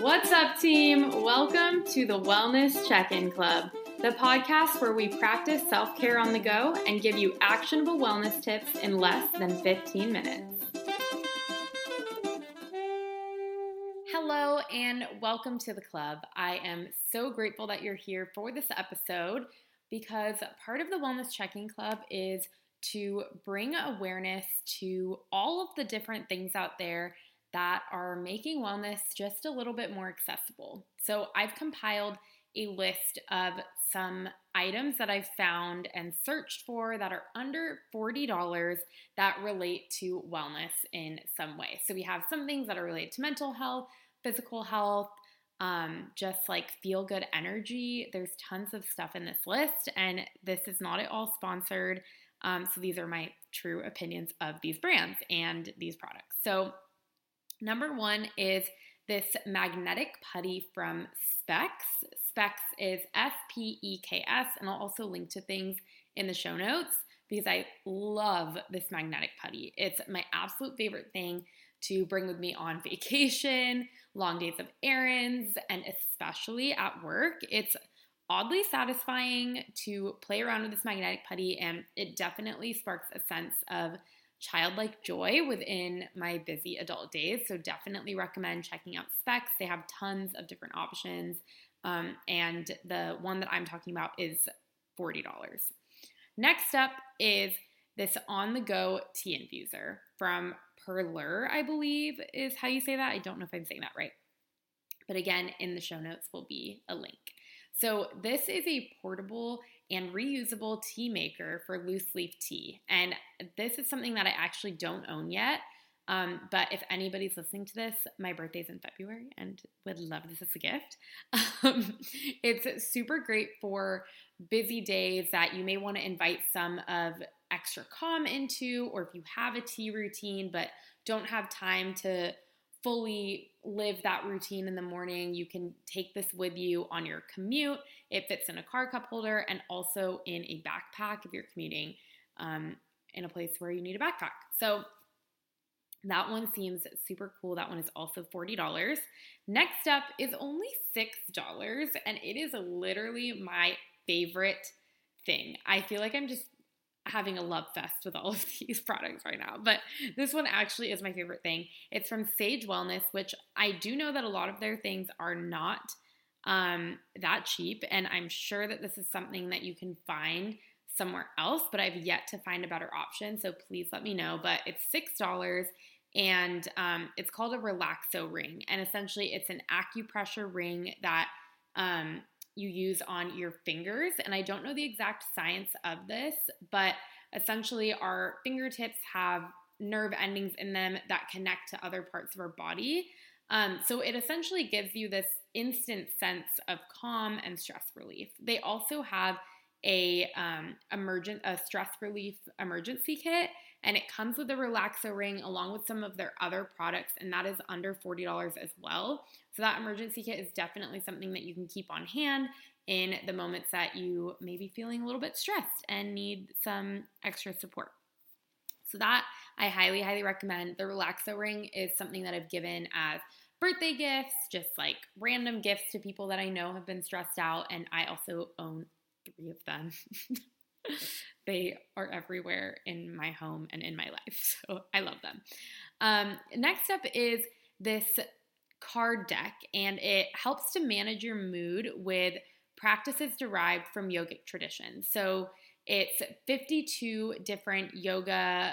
What's up, team? Welcome to the Wellness Check-In Club, the podcast where we practice self-care on the go and give you actionable wellness tips in less than 15 minutes. Hello and welcome to the club. I am so grateful that you're here for this episode because part of the Wellness Check-In Club is to bring awareness to all of the different things out there that are making wellness just a little bit more accessible. So I've compiled a list of some items that I've found and searched for that are under $40 that relate to wellness in some way. So we have some things that are related to mental health, physical health, just like feel good energy. There's tons of stuff in this list, and this is not at all sponsored. So these are my true opinions of these brands and these products. So number one is this magnetic putty from Speks. Speks is S-P-E-K-S, and I'll also link to things in the show notes because I love this magnetic putty. It's my absolute favorite thing to bring with me on vacation, long days of errands, and especially at work. It's oddly satisfying to play around with this magnetic putty, and it definitely sparks a sense of childlike joy within my busy adult days. So definitely recommend checking out Speks. They have tons of different options. And the one that I'm talking about is $40. Next up is this on-the-go tea infuser from Perlure, I believe is how you say that. I don't know if I'm saying that right. But again, in the show notes will be a link. So this is a portable and reusable tea maker for loose leaf tea. And this is something that I actually don't own yet. But if anybody's listening to this, my birthday's in February and would love this as a gift. It's super great for busy days that you may want to invite some of extra calm into, or if you have a tea routine but don't have time to fully live that routine in the morning. You can take this with you on your commute. It fits in a car cup holder and also in a backpack if you're commuting in a place where you need a backpack. So that one seems super cool. That one is also $40. Next up is only $6, and it is literally my favorite thing. I feel like I'm just having a love fest with all of these products right now, but this one actually is my favorite thing. It's from Saje Wellness, which I do know that a lot of their things are not that cheap, and I'm sure that this is something that you can find somewhere else, but I've yet to find a better option, so please let me know. But it's $6, and it's called a Relaxo ring, and essentially it's an acupressure ring that you use on your fingers. And I don't know the exact science of this, but essentially our fingertips have nerve endings in them that connect to other parts of our body. So it essentially gives you this instant sense of calm and stress relief. They also have a stress relief emergency kit, and it comes with a Relaxo ring along with some of their other products, and that is under $40 as well. So that emergency kit is definitely something that you can keep on hand in the moments that you may be feeling a little bit stressed and need some extra support. So that I highly, highly recommend. The Relaxo ring is something that I've given as birthday gifts, just like random gifts to people that I know have been stressed out, and I also own 3 of them. They are everywhere in my home and in my life, so I love them. Next up is this card deck, and it helps to manage your mood with practices derived from yogic traditions. So it's 52 different yoga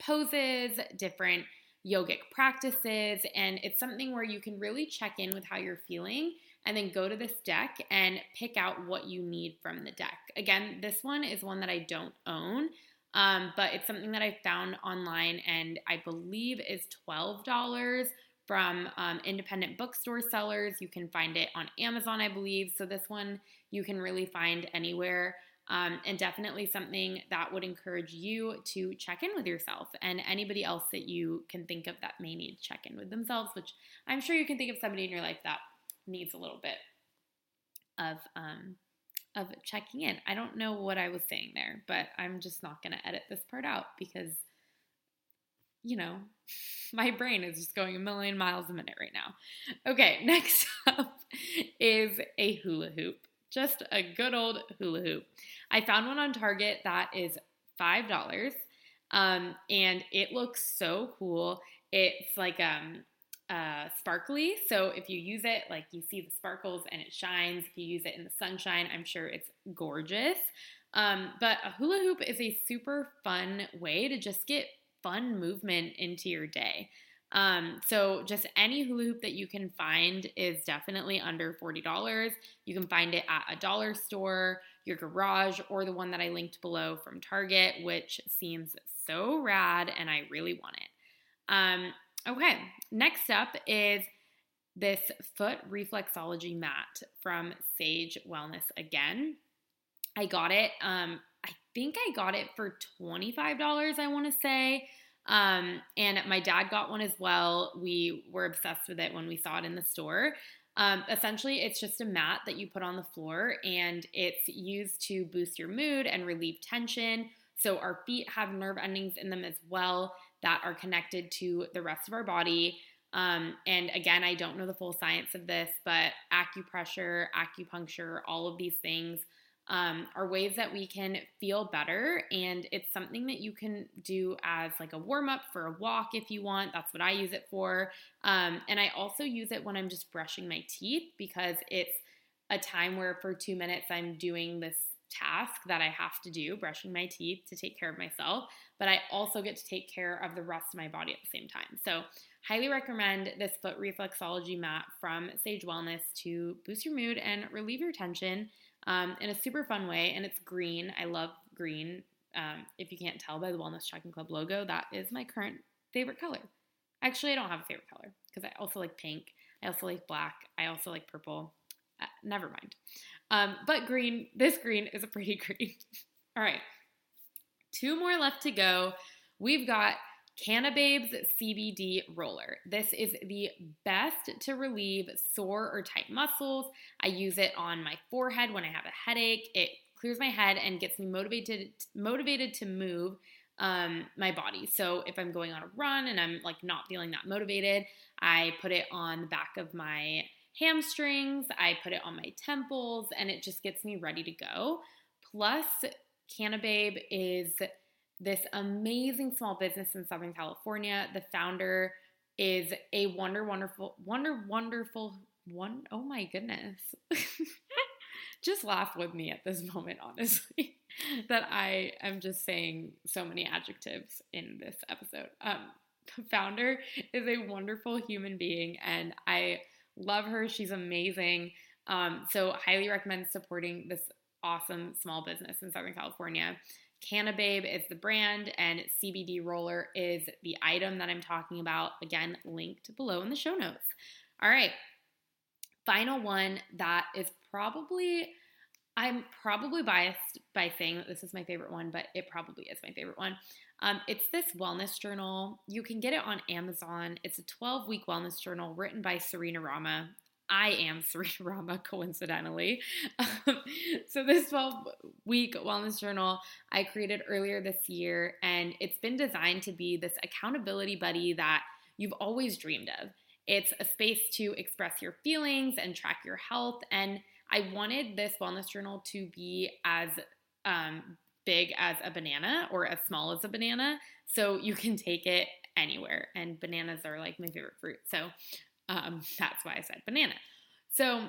poses, different yogic practices, and it's something where you can really check in with how you're feeling and then go to this deck and pick out what you need from the deck. Again, this one is one that I don't own, but it's something that I found online, and I believe is $12 from independent bookstore sellers. You can find it on Amazon, I believe. So this one you can really find anywhere. And definitely something that would encourage you to check in with yourself and anybody else that you can think of that may need to check in with themselves, which I'm sure you can think of somebody in your life that needs a little bit of checking in. I don't know what I was saying there, but I'm just not going to edit this part out because, you know, my brain is just going a million miles a minute right now. Okay, next up is a hula hoop. Just a good old hula hoop. I found one on Target that is $5, and it looks so cool. It's like sparkly, so if you use it, like you see the sparkles and it shines. If you use it in the sunshine, I'm sure it's gorgeous. But a hula hoop is a super fun way to just get fun movement into your day. So just any hula hoop that you can find is definitely under $40. You can find it at a dollar store, your garage, or the one that I linked below from Target, which seems so rad and I really want it. Okay, next up is this foot reflexology mat from Saje Wellness again. I got it, I think I got it for $25, I want to say. And my dad got one as well. We were obsessed with it when we saw it in the store. Essentially, it's just a mat that you put on the floor, and it's used to boost your mood and relieve tension. So our feet have nerve endings in them as well that are connected to the rest of our body. And again, I don't know the full science of this, but acupressure, acupuncture, all of these things are ways that we can feel better, and it's something that you can do as like a warm-up for a walk if you want. That's what I use it for. And I also use it when I'm just brushing my teeth because it's a time where for 2 minutes I'm doing this task that I have to do, brushing my teeth to take care of myself, but I also get to take care of the rest of my body at the same time. So highly recommend this foot reflexology mat from Saje Wellness to boost your mood and relieve your tension. In a super fun way, and it's green. I love green. If you can't tell by the Wellness Check-In Club logo, that is my current favorite color. Actually, I don't have a favorite color because I also like pink. I also like black. I also like purple. Never mind. But green, this green is a pretty green. All right. 2 more left to go. We've got Cannibabe's CBD roller. This is the best to relieve sore or tight muscles. I use it on my forehead when I have a headache. It clears my head and gets me motivated to move my body. So if I'm going on a run and I'm like not feeling that motivated, I put it on the back of my hamstrings. I put it on my temples, and it just gets me ready to go. Plus, Cannibabe is this amazing small business in Southern California. The founder is a wonderful one. Oh my goodness. Just laugh with me at this moment, honestly, that I am just saying so many adjectives in this episode. The founder is a wonderful human being, and I love her. She's amazing. So highly recommend supporting this awesome small business in Southern California. Cannibabe is the brand, and CBD roller is the item that I'm talking about. Again, linked below in the show notes. All right. Final one that is I'm probably biased by saying that this is my favorite one, but it probably is my favorite one. It's this wellness journal. You can get it on Amazon. It's a 12-week wellness journal written by Sareena Rama. I am Sareena Rama, coincidentally. So this 12-week wellness journal I created earlier this year, and it's been designed to be this accountability buddy that you've always dreamed of. It's a space to express your feelings and track your health, and I wanted this wellness journal to be as big as a banana or as small as a banana, so you can take it anywhere, and bananas are like my favorite fruit, so that's why I said banana. So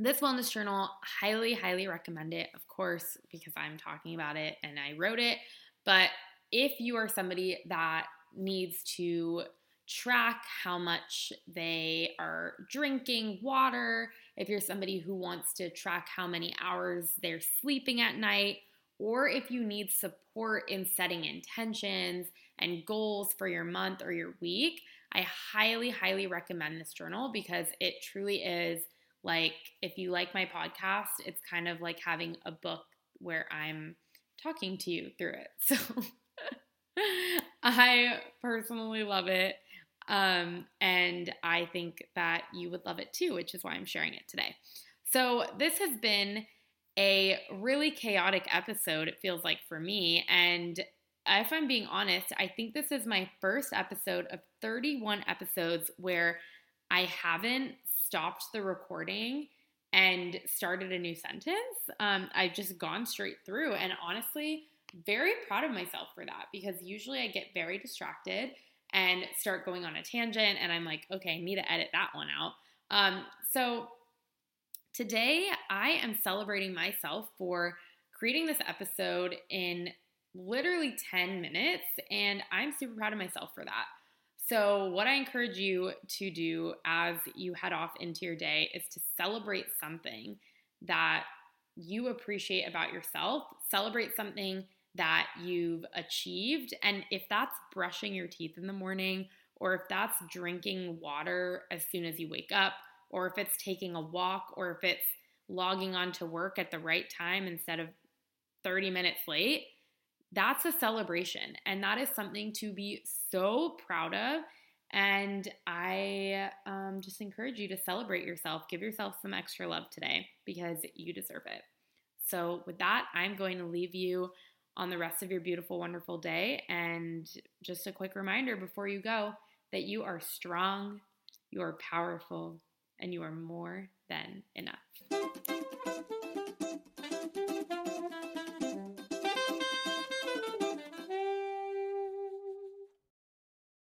this wellness journal, highly recommend it, of course, because I'm talking about it and I wrote it. But if you are somebody that needs to track how much they are drinking water, if you're somebody who wants to track how many hours they're sleeping at night, or if you need support in setting intentions and goals for your month or your week, I highly, highly recommend this journal because it truly is like, if you like my podcast, it's kind of like having a book where I'm talking to you through it. So I personally love it. And I think that you would love it too, which is why I'm sharing it today. So this has been a really chaotic episode, it feels like, for me. And if I'm being honest, I think this is my first episode of 31 episodes where I haven't stopped the recording and started a new sentence. I've just gone straight through, and honestly, very proud of myself for that, because usually I get very distracted and start going on a tangent, and I'm like, okay, I need to edit that one out. So today I am celebrating myself for creating this episode in literally 10 minutes, and I'm super proud of myself for that. So what I encourage you to do as you head off into your day is to celebrate something that you appreciate about yourself, celebrate something that you've achieved. And if that's brushing your teeth in the morning, or if that's drinking water as soon as you wake up, or if it's taking a walk, or if it's logging on to work at the right time instead of 30 minutes late, that's a celebration. And that is something to be so proud of. And I just encourage you to celebrate yourself. Give yourself some extra love today because you deserve it. So with that, I'm going to leave you on the rest of your beautiful, wonderful day. And just a quick reminder before you go that you are strong, you are powerful, and you are more than enough.